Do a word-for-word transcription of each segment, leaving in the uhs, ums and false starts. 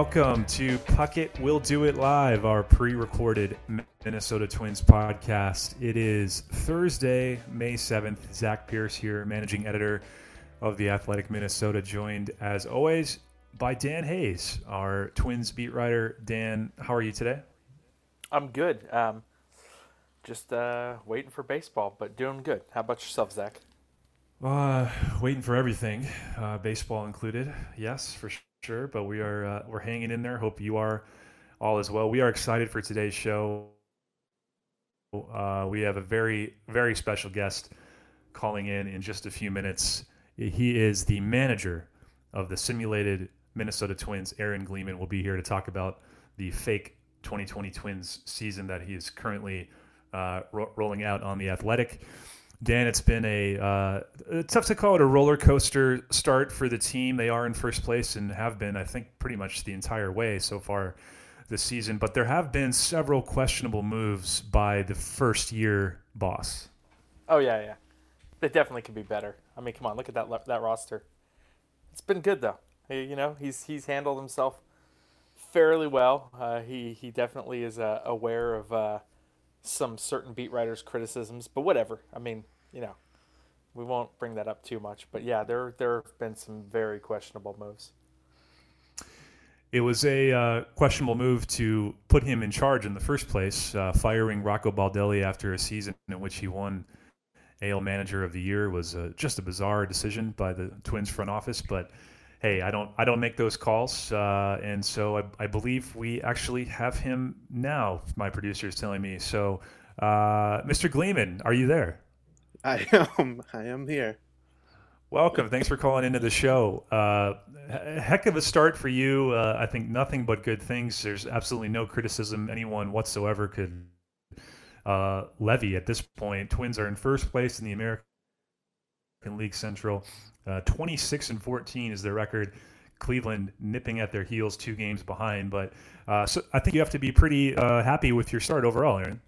Welcome to Puckett We'll Do It Live, our pre-recorded Minnesota Twins podcast. It is Thursday, May seventh. Zach Pierce here, managing editor of The Athletic Minnesota, joined as always by Dan Hayes, our Twins beat writer. Dan, how are you today? I'm good. Um, just uh, waiting for baseball, but doing good. How about yourself, Zach? Uh, waiting for everything, uh, baseball included. Yes, for sure. Sure, but we are uh, we're hanging in there. Hope you are all as well. We are excited for today's show. Uh, we have a very, very special guest calling in in just a few minutes. He is the manager of the simulated Minnesota Twins. Aaron Gleeman will be here to talk about the fake twenty twenty Twins season that he is currently uh, ro- rolling out on The Athletic. Dan, it's been a uh, tough to call it a roller coaster start for the team. They are in first place and have been, I think, pretty much the entire way so far this season. But there have been several questionable moves by the first-year boss. Oh, yeah, yeah. They definitely could be better. I mean, come on, look at that that roster. It's been good, though. You know, he's he's handled himself fairly well. Uh, he, he definitely is uh, aware of uh, some certain beat writers' criticisms, but whatever. I mean, you know, we won't bring that up too much. But yeah, there there have been some very questionable moves. It was a uh, questionable move to put him in charge in the first place, uh, firing Rocco Baldelli after a season in which he won A L Manager of the Year was uh, just a bizarre decision by the Twins front office. But hey, I don't I don't make those calls, uh, and so I, I believe we actually have him now. My producer is telling me so. Uh, Mister Gleeman, are you there? I am. I am here. Welcome. Thanks for calling into the show. Uh, heck of a start for you. Uh, I think nothing but good things. There's absolutely no criticism anyone whatsoever could uh, levy at this point. Twins are in first place in the American League Central. Uh, twenty-six and fourteen is their record. Cleveland nipping at their heels, two games behind. But uh, so I think you have to be pretty uh, happy with your start overall, Aaron.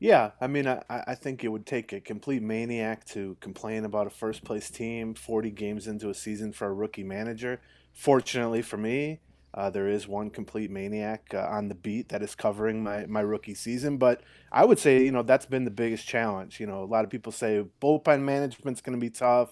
Yeah, I mean, I, I think it would take a complete maniac to complain about a first-place team forty games into a season for a rookie manager. Fortunately for me, uh, there is one complete maniac uh, on the beat that is covering my, my rookie season. But I would say, you know, that's been the biggest challenge. You know, a lot of people say bullpen management's going to be tough,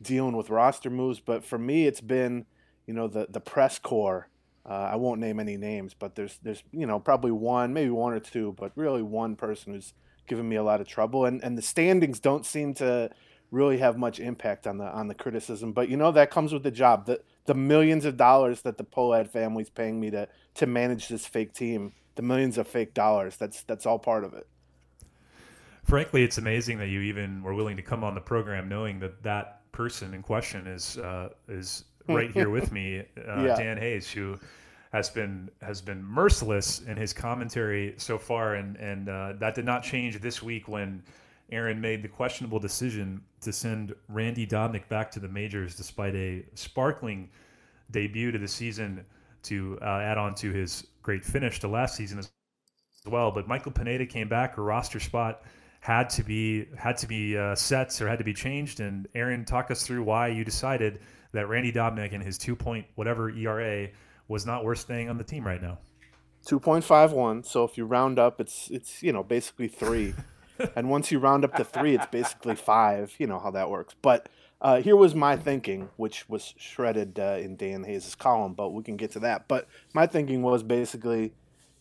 dealing with roster moves, but for me it's been, you know, the the press corps. Uh, I won't name any names, but there's there's you know probably one, maybe one or two, but really one person who's given me a lot of trouble, and and the standings don't seem to really have much impact on the on the criticism. But you know that comes with the job, the the millions of dollars that the Polad family's paying me to to manage this fake team, the millions of fake dollars. That's that's all part of it. Frankly, it's amazing that you even were willing to come on the program, knowing that that person in question is uh, is right here with me, uh, yeah. Dan Hayes, who has been has been merciless in his commentary so far, and and uh, that did not change this week when Aaron made the questionable decision to send Randy Dobnak back to the majors despite a sparkling debut to the season to uh, add on to his great finish to last season as well. But Michael Pineda came back, a roster spot had to be had to be uh, sets or had to be changed. And Aaron, talk us through why you decided that Randy Dobnak and his two-point whatever E R A was not worth staying on the team right now. two point five one. So if you round up, it's it's you know basically three, and once you round up to three, it's basically five. You know how that works. But uh, here was my thinking, which was shredded uh, in Dan Hayes' column, but we can get to that. But my thinking was basically,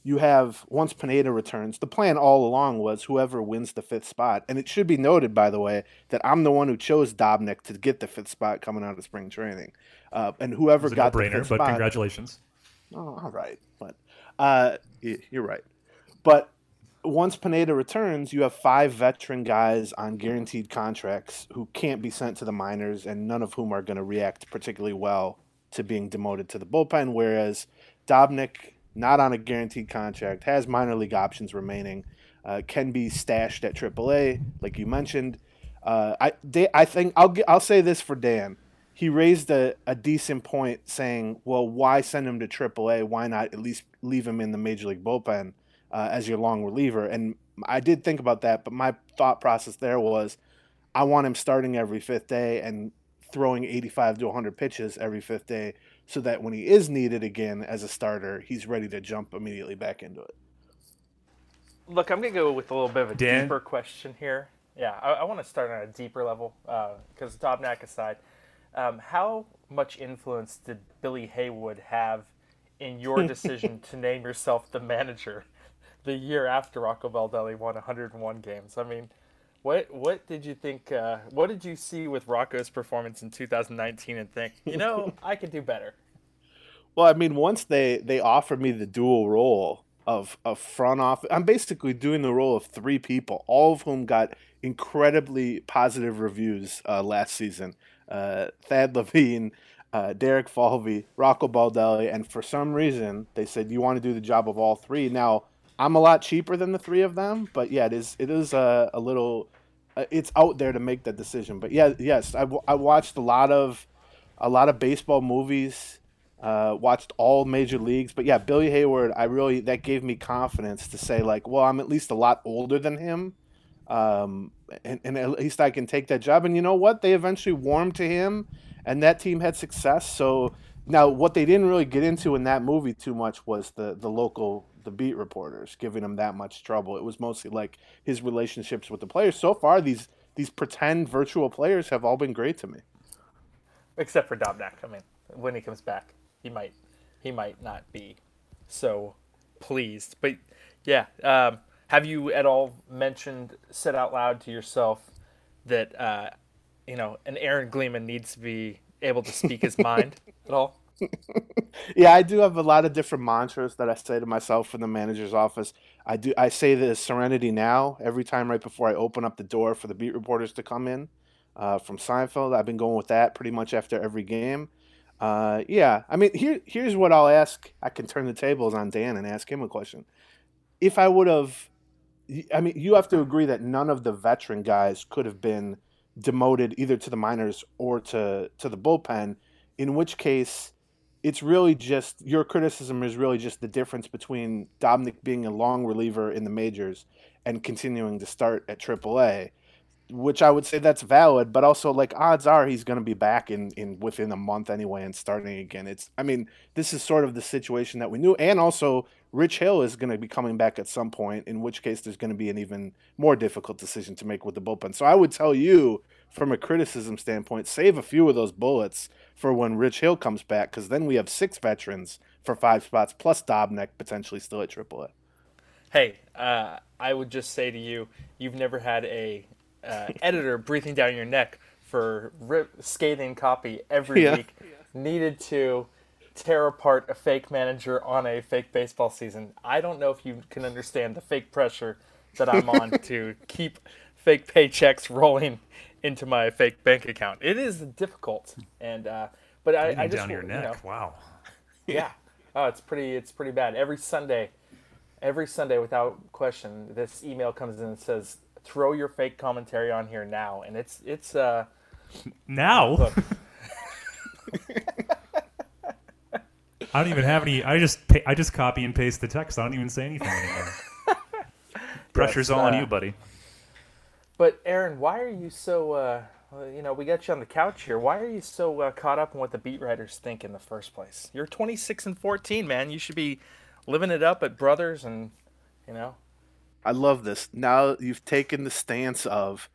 you have, once Pineda returns, the plan all along was whoever wins the fifth spot. And it should be noted, by the way, that I'm the one who chose Dobnak to get the fifth spot coming out of spring training. Uh, and whoever got the fifth spot. But congratulations. Oh, all right. But uh, you're right. But once Pineda returns, you have five veteran guys on guaranteed contracts who can't be sent to the minors, and none of whom are going to react particularly well to being demoted to the bullpen, whereas Dobnak, not on a guaranteed contract, has minor league options remaining, uh, can be stashed at triple A, like you mentioned. Uh, I they, I think I'll I'll say this for Dan. He raised a, a decent point saying, well, why send him to triple A? Why not at least leave him in the major league bullpen uh, as your long reliever? And I did think about that, but my thought process there was I want him starting every fifth day and throwing eighty-five to one hundred pitches every fifth day so that when he is needed again as a starter, he's ready to jump immediately back into it. Look, I'm going to go with a little bit of a Dan? deeper question here. Yeah, I, I want to start on a deeper level because uh, Dobnak aside, um, how much influence did Billy Heywood have in your decision to name yourself the manager the year after Rocco Baldelli won one hundred one games? I mean, what what did you think? Uh, what did you see with Rocco's performance in two thousand nineteen and think, you know, I could do better? Well, I mean, once they, they offered me the dual role of a front office, I'm basically doing the role of three people, all of whom got incredibly positive reviews uh, last season. Uh, Thad Levine, uh, Derek Falvey, Rocco Baldelli, and for some reason they said you want to do the job of all three. Now I'm a lot cheaper than the three of them, but yeah, it is it is a, a little uh, it's out there to make that decision. But yeah, yes, I, w- I watched a lot of a lot of baseball movies. Uh, watched all major leagues, but yeah, Billy Heywood, I really that gave me confidence to say like, well, I'm at least a lot older than him, um, and, and at least I can take that job. And you know what? They eventually warmed to him, and that team had success. So now, what they didn't really get into in that movie too much was the the local the beat reporters giving him that much trouble. It was mostly like his relationships with the players. So far, these these pretend virtual players have all been great to me, except for Dobnak. I mean, when he comes back. He might, he might not be so pleased. But yeah, um, have you at all mentioned, said out loud to yourself that uh, you know, an Aaron Gleeman needs to be able to speak his mind at all? Yeah, I do have a lot of different mantras that I say to myself in the manager's office. I do. I say the serenity now every time right before I open up the door for the beat reporters to come in uh, from Seinfeld. I've been going with that pretty much after every game. Uh, yeah, I mean, here, here's what I'll ask. I can turn the tables on Dan and ask him a question. If I would have, I mean, you have to agree that none of the veteran guys could have been demoted either to the minors or to, to the bullpen, in which case it's really just, your criticism is really just the difference between Dobnak being a long reliever in the majors and continuing to start at triple A. Which I would say that's valid, but also like odds are he's going to be back in, in within a month anyway and starting again. It's I mean this is sort of the situation that we knew, and also Rich Hill is going to be coming back at some point, in which case there's going to be an even more difficult decision to make with the bullpen. So I would tell you from a criticism standpoint, save a few of those bullets for when Rich Hill comes back, because then we have six veterans for five spots plus Dobnak potentially still at triple A. Hey, uh, I would just say to you, you've never had a Uh, editor breathing down your neck for rip, scathing copy every yeah. week yeah. needed to tear apart a fake manager on a fake baseball season. I don't know if you can understand the fake pressure that I'm on to keep fake paychecks rolling into my fake bank account. It is difficult, and uh, but I, I just down your neck. You know, wow. Yeah. Oh, it's pretty. It's pretty bad. Every Sunday, every Sunday without question, this email comes in and says, throw your fake commentary on here now, and it's it's uh now. I don't even have any. I just pay, I just copy and paste the text. I don't even say anything anymore. Pressure's all uh, on you, buddy. But Aaron, why are you so? Uh, you know, we got you on the couch here. Why are you so uh, caught up in what the beat writers think in the first place? You're twenty-six and fourteen, man. You should be living it up at Brothers, and you know. I love this. Now you've taken the stance of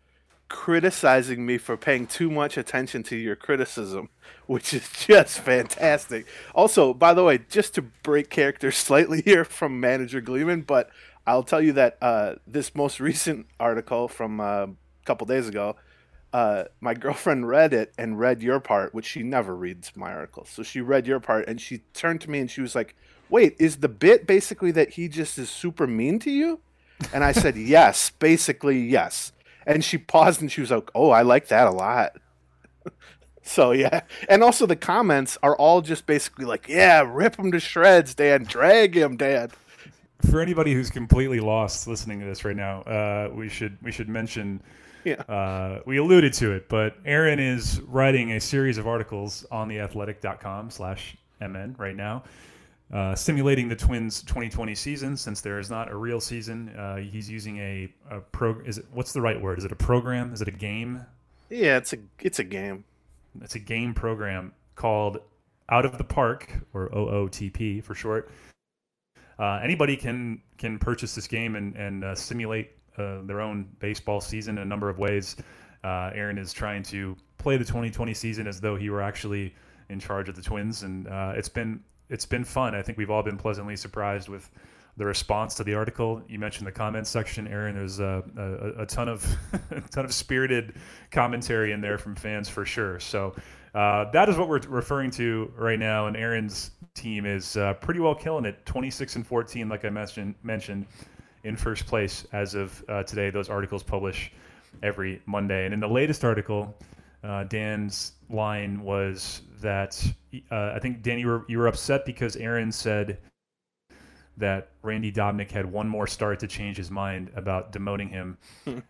criticizing me for paying too much attention to your criticism, which is just fantastic. Also, by the way, just to break character slightly here from Manager Gleeman, but I'll tell you that uh, this most recent article from uh, a couple days ago, uh, my girlfriend read it and read your part, which she never reads my articles. So she read your part, and she turned to me and she was like, wait, is the bit basically that he just is super mean to you? And I said, yes, basically, yes. And she paused and she was like, oh, I like that a lot. So, yeah. And also the comments are all just basically like, yeah, rip him to shreds, Dan. Drag him, Dan. For anybody who's completely lost listening to this right now, uh, we should we should mention, yeah. uh, we alluded to it, but Aaron is writing a series of articles on the athletic dot com slash M N right now. Uh, simulating the Twins' twenty twenty season, since there is not a real season. Uh, he's using a, a pro. Is it, what's the right word? Is it a program? Is it a game? Yeah, it's a it's a game. It's a game program called Out of the Park, or O O T P for short. Uh, anybody can can purchase this game and, and uh, simulate uh, their own baseball season in a number of ways. Uh, Aaron is trying to play the twenty twenty season as though he were actually in charge of the Twins, and uh, it's been it's been fun. I think we've all been pleasantly surprised with the response to the article. You mentioned the comments section, Aaron. There's a, a, a ton of a ton of spirited commentary in there from fans for sure. So uh, that is what we're referring to right now. And Aaron's team is uh, pretty well killing it. twenty-six and fourteen, like I mentioned, mentioned in first place as of uh, today. Those articles publish every Monday. And in the latest article, uh, Dan's line was that uh, I think, Dan, you were, you were upset because Aaron said that Randy Dobnak had one more start to change his mind about demoting him.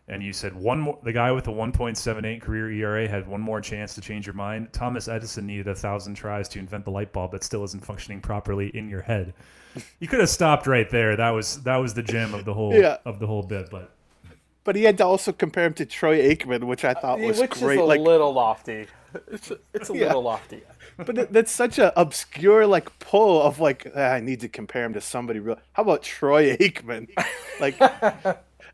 And you said one more, the guy with the one point seven eight career E R A had one more chance to change your mind. Thomas Edison needed a thousand tries to invent the light bulb that still isn't functioning properly in your head. You could have stopped right there. That was that was the gem of the whole yeah. of the whole bit, but But he had to also compare him to Troy Aikman, which I thought was which great. Which is a like, little lofty. It's a, it's a yeah. little lofty. But it, that's such an obscure like pull of like, ah, I need to compare him to somebody real. How about Troy Aikman? Like,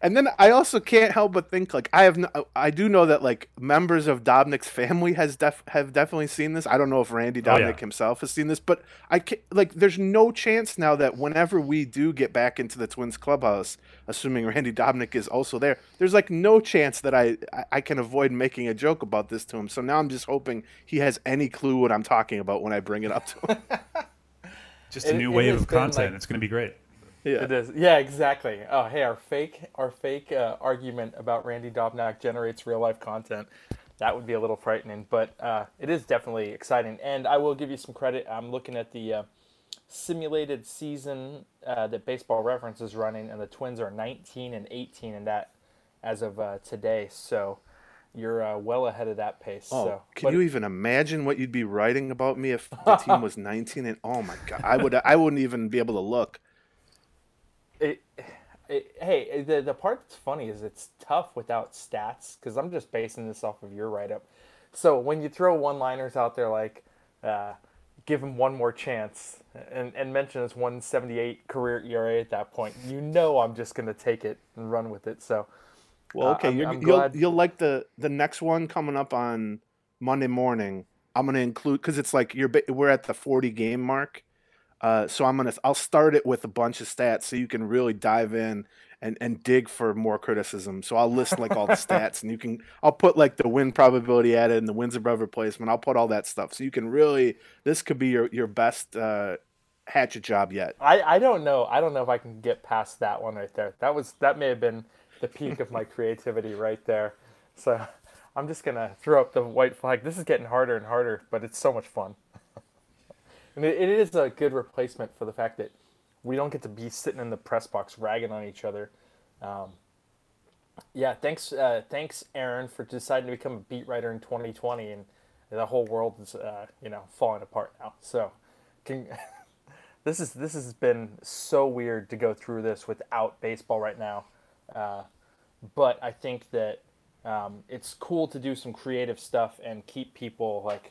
and then I also can't help but think like I have no, I do know that like members of Dobnik's family has def, have definitely seen this. I don't know if Randy Dobnak oh, yeah. himself has seen this, but I can't, like there's no chance now that whenever we do get back into the Twins clubhouse, assuming Randy Dobnak is also there, there's like no chance that I, I can avoid making a joke about this to him. So now I'm just hoping he has any clue what I'm talking about when I bring it up to him. Just a it, new it wave of content. Like, it's going to be great. Yeah. It is. Yeah, exactly. Oh, hey, our fake our fake uh, argument about Randy Dobnak generates real life content. That would be a little frightening, but uh, it is definitely exciting. And I will give you some credit. I'm looking at the Uh, simulated season uh, that Baseball Reference is running, and the Twins are nineteen and eighteen in that as of uh, today. So you're uh, well ahead of that pace. Oh, so. Can but you even imagine what you'd be writing about me if the team was nineteen and oh my god, I would I wouldn't even be able to look. It, it, hey, the the part that's funny is it's tough without stats because I'm just basing this off of your write up. So when you throw one-liners out there like, Uh, give him one more chance, and, and mention his one seventy-eight career E R A at that point, you know I'm just going to take it and run with it. So, well, okay, uh, I'm, you're, I'm glad. You'll, you'll like the, the next one coming up on Monday morning. I'm going to include, because it's like you're we're at the forty game mark, uh, so I'm gonna I'll start it with a bunch of stats so you can really dive in and, and dig for more criticism. So I'll list like all the stats, and you can I'll put like the win probability added and the wins above replacement. I'll put all that stuff so you can really, this could be your your best uh, hatchet job yet. I, I don't know I don't know if I can get past that one right there. That was that may have been the peak of my creativity right there. So I'm just gonna throw up the white flag. This is getting harder and harder, but it's so much fun. And it is a good replacement for the fact that we don't get to be sitting in the press box ragging on each other. Um, yeah, thanks, uh, thanks, Aaron, for deciding to become a beat writer in twenty twenty, and the whole world is, uh, you know, falling apart now. So, can, this is this has been so weird to go through this without baseball right now. Uh, but I think that um, it's cool to do some creative stuff and keep people like,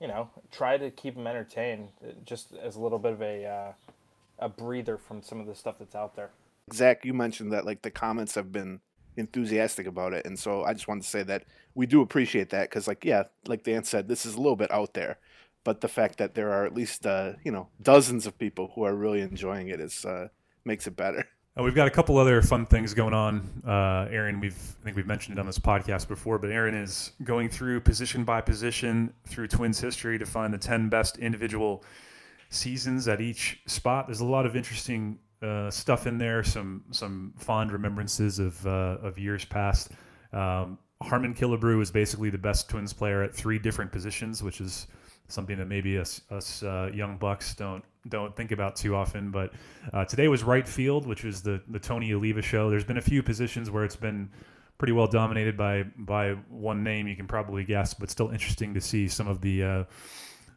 you know, try to keep them entertained, just as a little bit of a uh, a breather from some of the stuff that's out there. Zach, you mentioned that like the comments have been enthusiastic about it, and so I just wanted to say that we do appreciate that because, like, yeah, like Dan said, this is a little bit out there, but the fact that there are at least uh, you know dozens of people who are really enjoying it is uh, makes it better. And we've got a couple other fun things going on, uh, Aaron. We've I think we've mentioned it on this podcast before, but Aaron is going through position by position through Twins history to find the ten best individual seasons at each spot. There's a lot of interesting uh, stuff in there. Some some fond remembrances of uh, of years past. Um, Harmon Killebrew is basically the best Twins player at three different positions, which is something that maybe us, us uh, young Bucks don't don't think about too often. But uh, today was right field, which is the, the Tony Oliva show. There's been a few positions where it's been pretty well dominated by by one name you can probably guess, but still interesting to see some of the uh,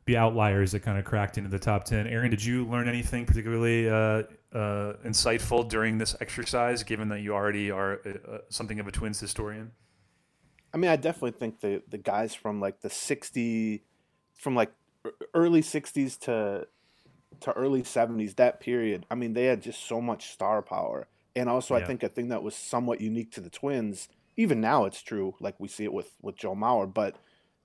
the outliers that kind of cracked into the top ten. Aaron, did you learn anything particularly uh, uh, insightful during this exercise, given that you already are uh, something of a Twins historian? I mean, I definitely think the, the guys from like the sixty – from like early sixties to to early seventies, that period, I mean, they had just so much star power. And also, yeah. I think a thing that was somewhat unique to the Twins, even now it's true, like we see it with, with Joe Mauer, but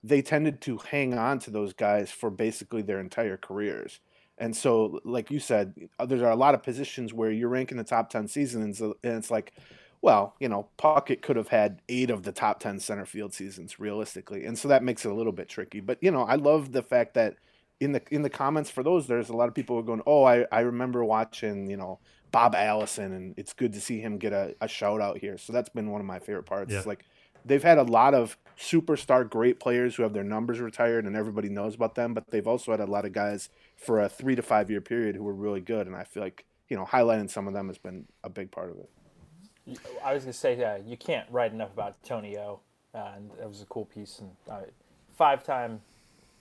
they tended to hang on to those guys for basically their entire careers. And so, like you said, there are a lot of positions where you're ranking the top ten seasons, and it's like, well, you know, Puckett could have had eight of the top ten center field seasons realistically. And so that makes it a little bit tricky. But, you know, I love the fact that in the in the comments for those, there's a lot of people who are going, oh, I, I remember watching, you know, Bob Allison, and it's good to see him get a, a shout out here. So that's been one of my favorite parts. Yeah. It's like they've had a lot of superstar great players who have their numbers retired and everybody knows about them, but they've also had a lot of guys for a three to five year period who were really good. And I feel like, you know, highlighting some of them has been a big part of it. I was going to say, uh, you can't write enough about Tony O. Uh, and that was a cool piece. And uh, five-time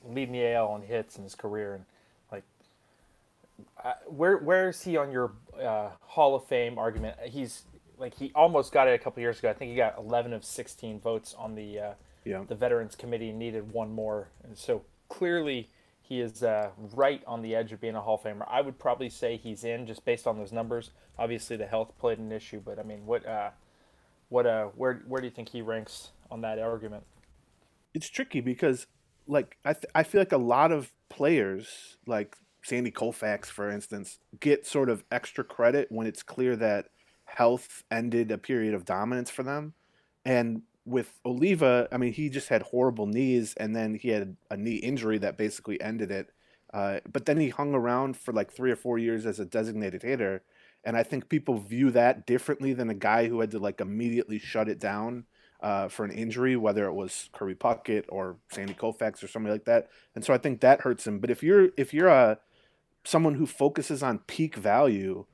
leading the A L on hits in his career. And like, uh, where where is he on your uh, Hall of Fame argument? He's like he almost got it a couple years ago. I think he got eleven of sixteen votes on the uh, yeah. the Veterans Committee and needed one more. And so clearly he is uh, right on the edge of being a Hall of Famer. I would probably say he's in just based on those numbers. Obviously, the health played an issue, but I mean, what, uh, what, uh, where, where do you think he ranks on that argument? It's tricky because, like, I, th- I feel like a lot of players, like Sandy Koufax, for instance, get sort of extra credit when it's clear that health ended a period of dominance for them, and with Oliva, I mean, he just had horrible knees, and then he had a knee injury that basically ended it. Uh, but then he hung around for like three or four years as a designated hitter, and I think people view that differently than a guy who had to like immediately shut it down uh, for an injury, whether it was Kirby Puckett or Sandy Koufax or somebody like that. And so I think that hurts him. But if you're if you're a someone who focuses on peak value.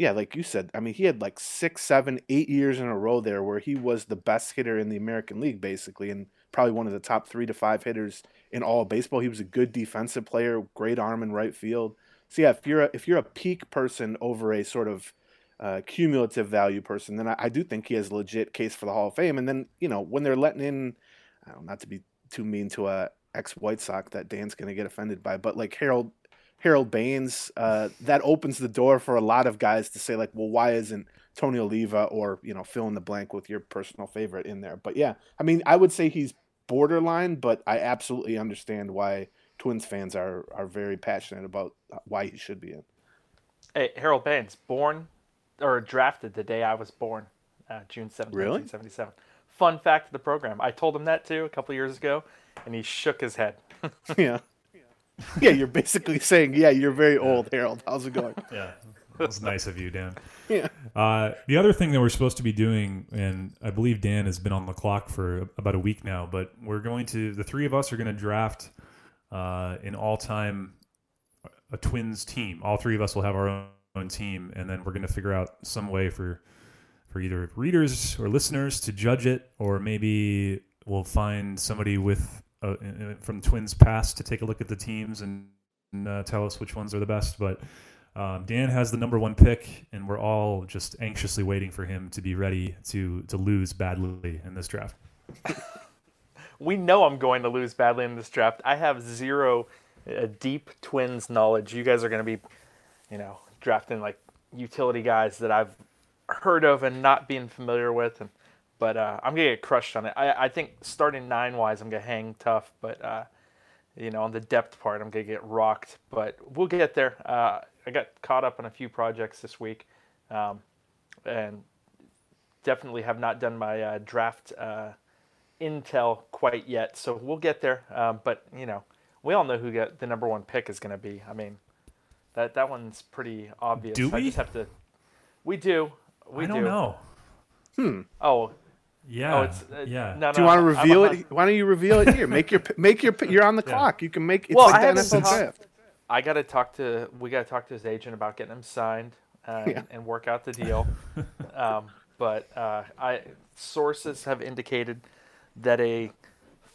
Yeah, like you said, I mean, he had like six, seven, eight years in a row there where he was the best hitter in the American League, basically, and probably one of the top three to five hitters in all of baseball. He was a good defensive player, great arm in right field. So yeah, if you're a, if you're a peak person over a sort of uh, cumulative value person, then I, I do think he has a legit case for the Hall of Fame. And then, you know, when they're letting in, I don't know, not to be too mean to a ex-White Sox that Dan's going to get offended by, but like Harold. Harold Baines, uh, that opens the door for a lot of guys to say, like, well, why isn't Tony Oliva or, you know, fill in the blank with your personal favorite in there? But, yeah, I mean, I would say he's borderline, but I absolutely understand why Twins fans are, are very passionate about why he should be in. Hey, Harold Baines, born or drafted the day I was born, uh, June seventh, really? nineteen seventy-seven. Fun fact of the program. I told him that, too, a couple years ago, and he shook his head. Yeah. Yeah, you're basically saying, yeah, you're very old, Harold. How's it going? Yeah, that was nice of you, Dan. Yeah. Uh, the other thing that we're supposed to be doing, and I believe Dan has been on the clock for about a week now, but we're going to, the three of us are going to draft uh, an all-time, a Twins team. All three of us will have our own, own team, and then we're going to figure out some way for for either readers or listeners to judge it, or maybe we'll find somebody with Uh, from Twins past to take a look at the teams and, and uh, tell us which ones are the best. But um, Dan has the number one pick, and we're all just anxiously waiting for him to be ready to to lose badly in this draft. We know I'm going to lose badly in this draft. I have zero uh, deep Twins knowledge. You guys are going to be, you know, drafting like utility guys that I've heard of and not being familiar with, and But uh, I'm going to get crushed on it. I, I think starting nine-wise, I'm going to hang tough. But, uh, you know, on the depth part, I'm going to get rocked. But we'll get there. Uh, I got caught up on a few projects this week. Um, and definitely have not done my uh, draft uh, intel quite yet. So we'll get there. Um, but, you know, we all know who got the number one pick is going to be. I mean, that, that one's pretty obvious. Do we? I just have to, we do. We I don't do. know. Hmm. Oh, Yeah, oh, it's, uh, yeah. No, no, do you want to reveal I'm, I'm, it? Why don't you reveal it here? Make your make your. You're on the yeah. clock. You can make. It's well, like I haven't talked. I gotta talk to. We gotta talk to his agent about getting him signed uh, yeah. and, and work out the deal. um, but uh, I sources have indicated that a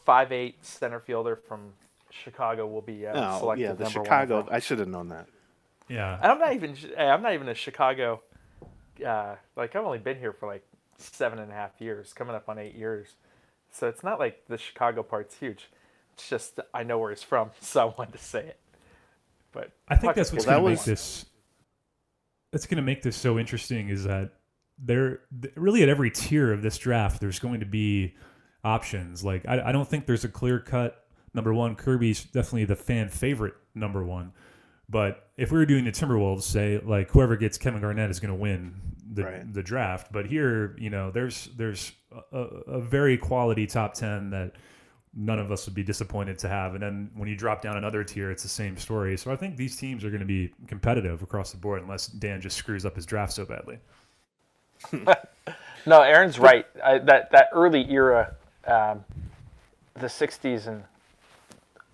five eight center fielder from Chicago will be uh, oh, selected. Yeah, the number Chicago. One I should have known that. Yeah, and I'm not even. I'm not even a Chicago. Uh, like I've only been here for like. Seven and a half years, coming up on eight years, so it's not like the Chicago part's huge. It's just I know where he's from, so I wanted to say it. But I think that's what's going to make this. That's going to make this so interesting is that there really at every tier of this draft, there's going to be options. Like I, I don't think there's a clear cut number one. Kirby's definitely the fan favorite number one. But if we were doing the Timberwolves, say like whoever gets Kevin Garnett is going to win the right. the draft. But here, you know, there's there's a, a very quality top ten that none of us would be disappointed to have. And then when you drop down another tier, it's the same story. So I think these teams are going to be competitive across the board, unless Dan just screws up his draft so badly. No, Aaron's right. I, that that early era, um, the sixties and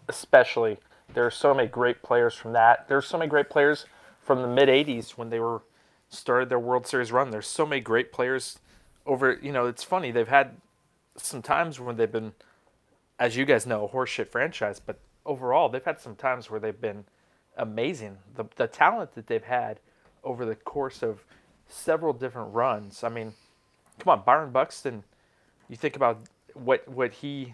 especially, there are so many great players from that. There's so many great players from the mid eighties when they were started their World Series run. There's so many great players over. You know, it's funny they've had some times when they've been, as you guys know, a horseshit franchise. But overall, they've had some times where they've been amazing. The the talent that they've had over the course of several different runs. I mean, come on, Byron Buxton. You think about what what he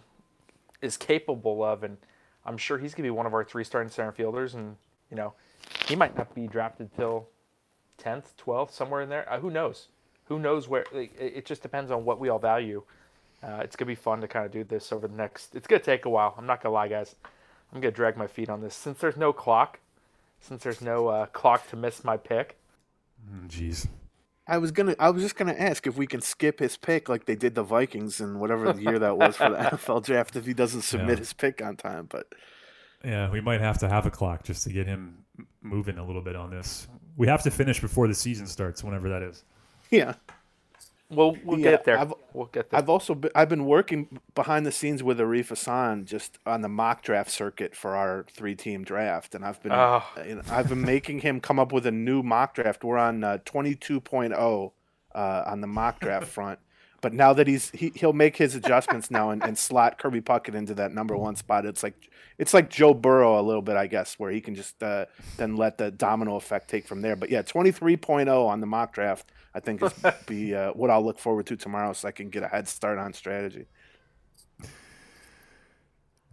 is capable of, and I'm sure he's going to be one of our three starting center fielders, and you know he might not be drafted till tenth, twelfth, somewhere in there. Uh, who knows? Who knows where? Like, it, it just depends on what we all value. Uh, it's going to be fun to kind of do this over the next. It's going to take a while. I'm not going to lie, guys. I'm going to drag my feet on this since there's no clock, since there's no uh, clock to miss my pick. Jeez. I was gonna. I was just gonna ask if we can skip his pick like they did the Vikings in whatever the year that was for the N F L draft if he doesn't submit yeah. his pick on time. But yeah, we might have to have a clock just to get him moving a little bit on this. We have to finish before the season starts, whenever that is. Yeah. Well, we'll yeah, get there. I've, we'll get there. I've also been, I've been working behind the scenes with Arif Hassan just on the mock draft circuit for our three-team draft, and I've been oh. you know, I've been making him come up with a new mock draft. We're on uh, twenty-two point oh uh, on the mock draft front, but now that he's he, he'll make his adjustments now and, and slot Kirby Puckett into that number one spot. It's like it's like Joe Burrow a little bit, I guess, where he can just uh, then let the domino effect take from there. But yeah, twenty-three point oh on the mock draft. I think is be uh, what I'll look forward to tomorrow, so I can get a head start on strategy.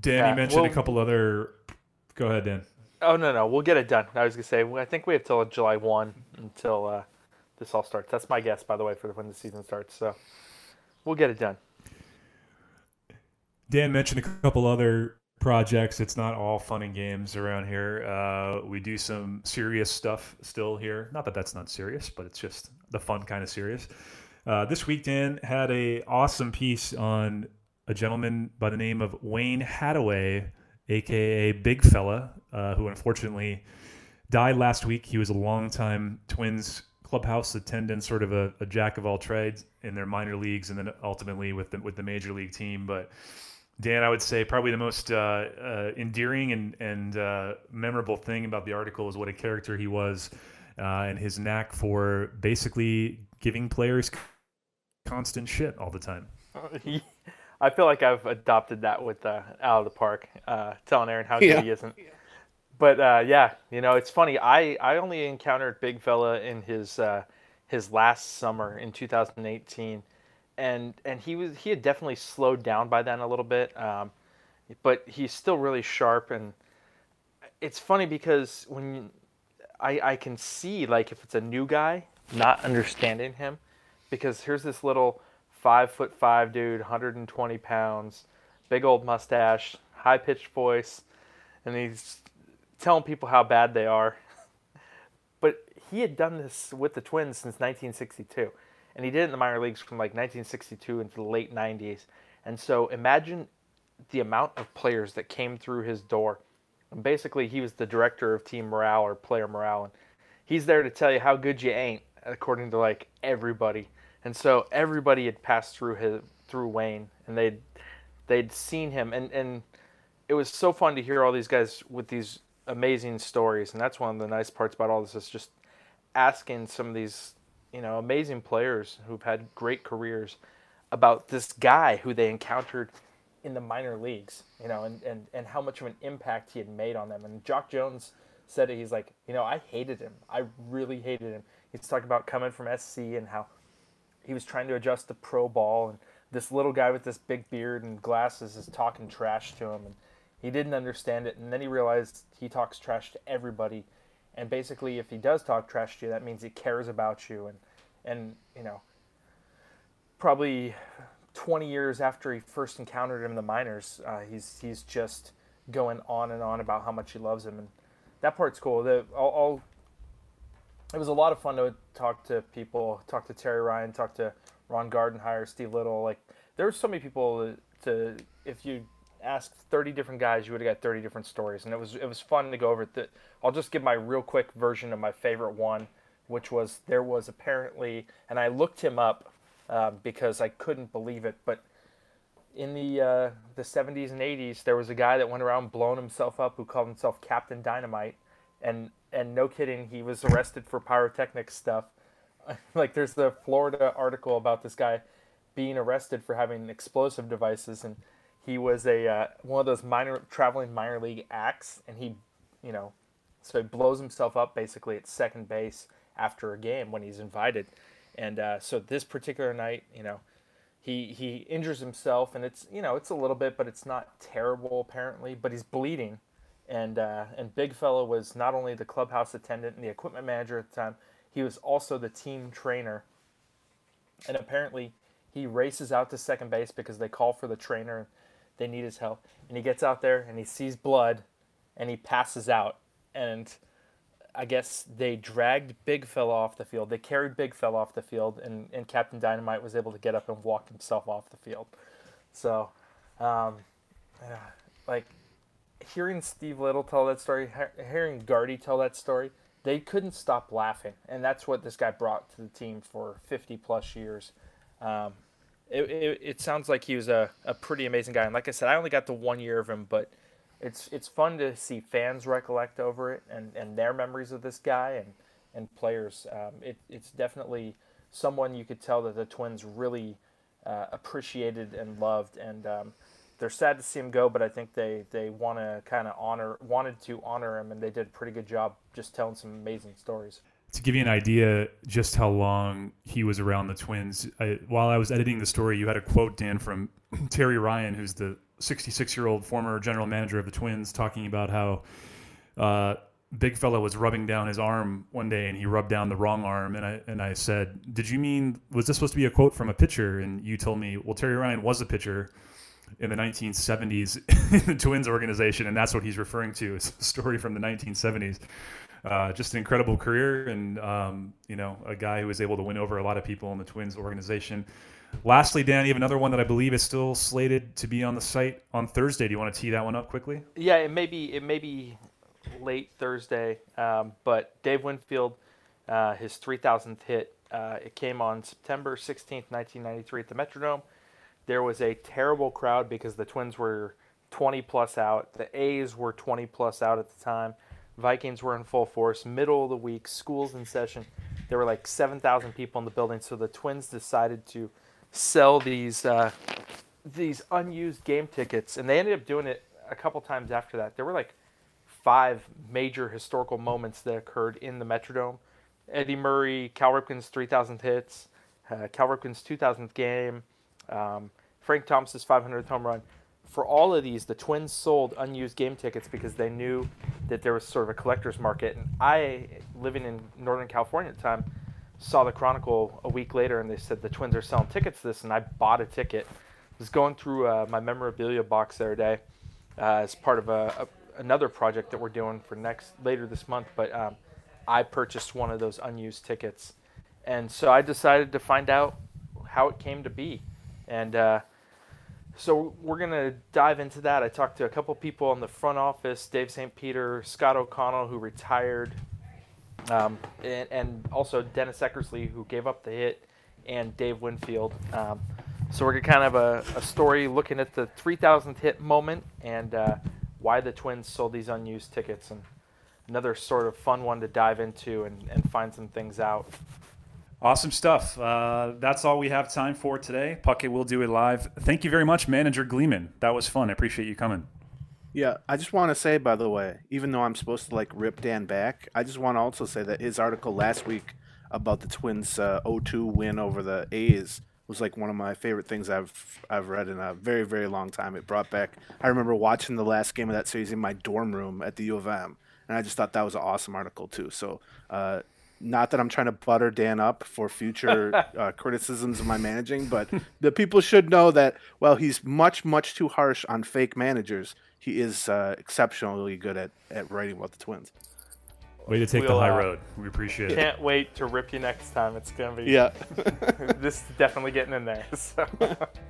Dan, yeah, you mentioned we'll, a couple other. Go ahead, Dan. Oh no, no, we'll get it done. I was gonna say, I think we have till July first until uh, this all starts. That's my guess, by the way, for when the season starts. So we'll get it done. Dan mentioned a couple other projects. It's not all fun and games around here. Uh, we do some serious stuff still here. Not that that's not serious, but it's just the fun kind of serious. Uh, this week, Dan had a awesome piece on a gentleman by the name of Wayne Hathaway, a k a. Big Fella, uh, who unfortunately died last week. He was a longtime Twins clubhouse attendant, sort of a, a jack-of-all-trades in their minor leagues and then ultimately with the, with the major league team. But Dan, I would say probably the most uh, uh, endearing and, and uh, memorable thing about the article is what a character he was uh, and his knack for basically giving players constant shit all the time. I feel like I've adopted that with uh, Out of the Park, uh, telling Aaron how yeah. good he isn't. But uh, yeah, you know, it's funny. I, I only encountered Big Fella in his uh, his last summer in two thousand eighteen. And and he was he had definitely slowed down by then a little bit, um, but he's still really sharp. And it's funny because when you, I I can see like if it's a new guy not understanding him, because here's this little five foot five dude, one hundred twenty pounds, big old mustache, high pitched voice, and he's telling people how bad they are. But he had done this with the Twins since nineteen sixty-two. And he did it in the minor leagues from like nineteen sixty-two into the late nineties. And so imagine the amount of players that came through his door. And basically he was the director of team morale or player morale. And he's there to tell you how good you ain't, according to like everybody. And so everybody had passed through his, through Wayne, and they'd, they'd seen him. And, and it was so fun to hear all these guys with these amazing stories. And that's one of the nice parts about all this is just asking some of these you know, amazing players who've had great careers about this guy who they encountered in the minor leagues, you know, and, and, and how much of an impact he had made on them. And Jock Jones said it. He's like, you know, I hated him. I really hated him. He's talking about coming from S C and how he was trying to adjust to pro ball. And this little guy with this big beard and glasses is talking trash to him. And He didn't understand it, and then he realized he talks trash to everybody. And basically, if he does talk trash to you, that means he cares about you. And, and you know, probably twenty years after he first encountered him in the minors, uh, he's he's just going on and on about how much he loves him. And that part's cool. The, I'll, I'll, it was a lot of fun to talk to people, talk to Terry Ryan, talk to Ron Gardenhire, Steve Little. Like, there were so many people to, to if you asked thirty different guys, you would have got thirty different stories. And it was it was fun to go over it. I'll just give my real quick version of my favorite one, which was there was apparently, and I looked him up uh, because I couldn't believe it, but in the uh, the seventies and eighties, there was a guy that went around blowing himself up who called himself Captain Dynamite. And, and no kidding, he was arrested for pyrotechnics stuff. Like, there's the Florida article about this guy being arrested for having explosive devices, and he was a uh, one of those minor traveling minor league acts, and he, you know, so he blows himself up basically at second base after a game when he's invited, and uh, so this particular night, you know, he he injures himself, and it's you know it's a little bit, but it's not terrible apparently, but he's bleeding, and uh, and Big Fella was not only the clubhouse attendant and the equipment manager at the time, he was also the team trainer, and apparently he races out to second base because they call for the trainer. They need his help, and he gets out there and he sees blood, and he passes out. And I guess they dragged Big Fella off the field. They carried Big Fella off the field, and, and Captain Dynamite was able to get up and walk himself off the field. So, um, yeah, like hearing Steve Little tell that story, hearing Gardy tell that story, they couldn't stop laughing, and that's what this guy brought to the team for fifty plus years. Um, It, it it sounds like he was a, a pretty amazing guy. And like I said, I only got the one year of him, but it's it's fun to see fans recollect over it and, and their memories of this guy and, and players. Um, it, it's definitely someone you could tell that the Twins really uh, appreciated and loved. And um, they're sad to see him go, but I think they, they want to kind of honor wanted to honor him, and they did a pretty good job just telling some amazing stories. To give you an idea just how long he was around the Twins, I, while I was editing the story, you had a quote, Dan, from Terry Ryan, who's the sixty-six-year-old former general manager of the Twins, talking about how uh, Big Fella was rubbing down his arm one day, and he rubbed down the wrong arm. And I and I said, did you mean, was this supposed to be a quote from a pitcher? And you told me, well, Terry Ryan was a pitcher in the nineteen seventies in the Twins organization, and that's what he's referring to. It's a story from the nineteen seventies. Uh, just an incredible career, and um, you know, a guy who was able to win over a lot of people in the Twins organization. Lastly, Dan, you have another one that I believe is still slated to be on the site on Thursday. Do you want to tee that one up quickly? Yeah, it may be it may be late Thursday, um, but Dave Winfield, uh, his three thousandth hit, uh, it came on September sixteenth, nineteen ninety-three at the Metrodome. There was a terrible crowd because the Twins were twenty plus out. The A's were twenty plus out at the time. Vikings were in full force, middle of the week, school's in session. There were like seven thousand people in the building, so the Twins decided to sell these uh, these unused game tickets, and they ended up doing it a couple times after that. There were like five major historical moments that occurred in the Metrodome. Eddie Murray, Cal Ripken's three thousandth hits, uh, Cal Ripken's two thousandth game, um, Frank Thomas's five hundredth home run. For all of these, the Twins sold unused game tickets because they knew that there was sort of a collector's market. And I, living in Northern California at the time, saw the Chronicle a week later, and they said the Twins are selling tickets to this, and I bought a ticket. I was going through uh, my memorabilia box the other day uh, as part of a, a, another project that we're doing for next later this month, but um, I purchased one of those unused tickets. And so I decided to find out how it came to be. And... Uh, So we're going to dive into that. I talked to a couple people in the front office, Dave Saint Peter, Scott O'Connell, who retired, um, and, and also Dennis Eckersley, who gave up the hit, and Dave Winfield. Um, so we're going to kind of have a, a story looking at the three thousandth hit moment and uh, why the Twins sold these unused tickets, and another sort of fun one to dive into and, and find some things out. Awesome stuff. Uh, that's all we have time for today. Puckett will do it live. Thank you very much, Manager Gleeman. That was fun. I appreciate you coming. Yeah, I just want to say, by the way, even though I'm supposed to like rip Dan back, I just want to also say that his article last week about the Twins' uh, oh two win over the A's was like one of my favorite things I've I've read in a very, very long time. It brought back, I remember watching the last game of that series in my dorm room at the U of M, and I just thought that was an awesome article too. So uh, not that I'm trying to butter Dan up for future uh, criticisms of my managing, but the people should know that while he's much, much too harsh on fake managers, he is uh, exceptionally good at, at writing about the Twins. Way to take we'll, the high uh, road. We appreciate can't it. Can't wait to rip you next time. It's going to be... Yeah. This is definitely getting in there. So.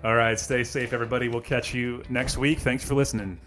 All right. Stay safe, everybody. We'll catch you next week. Thanks for listening.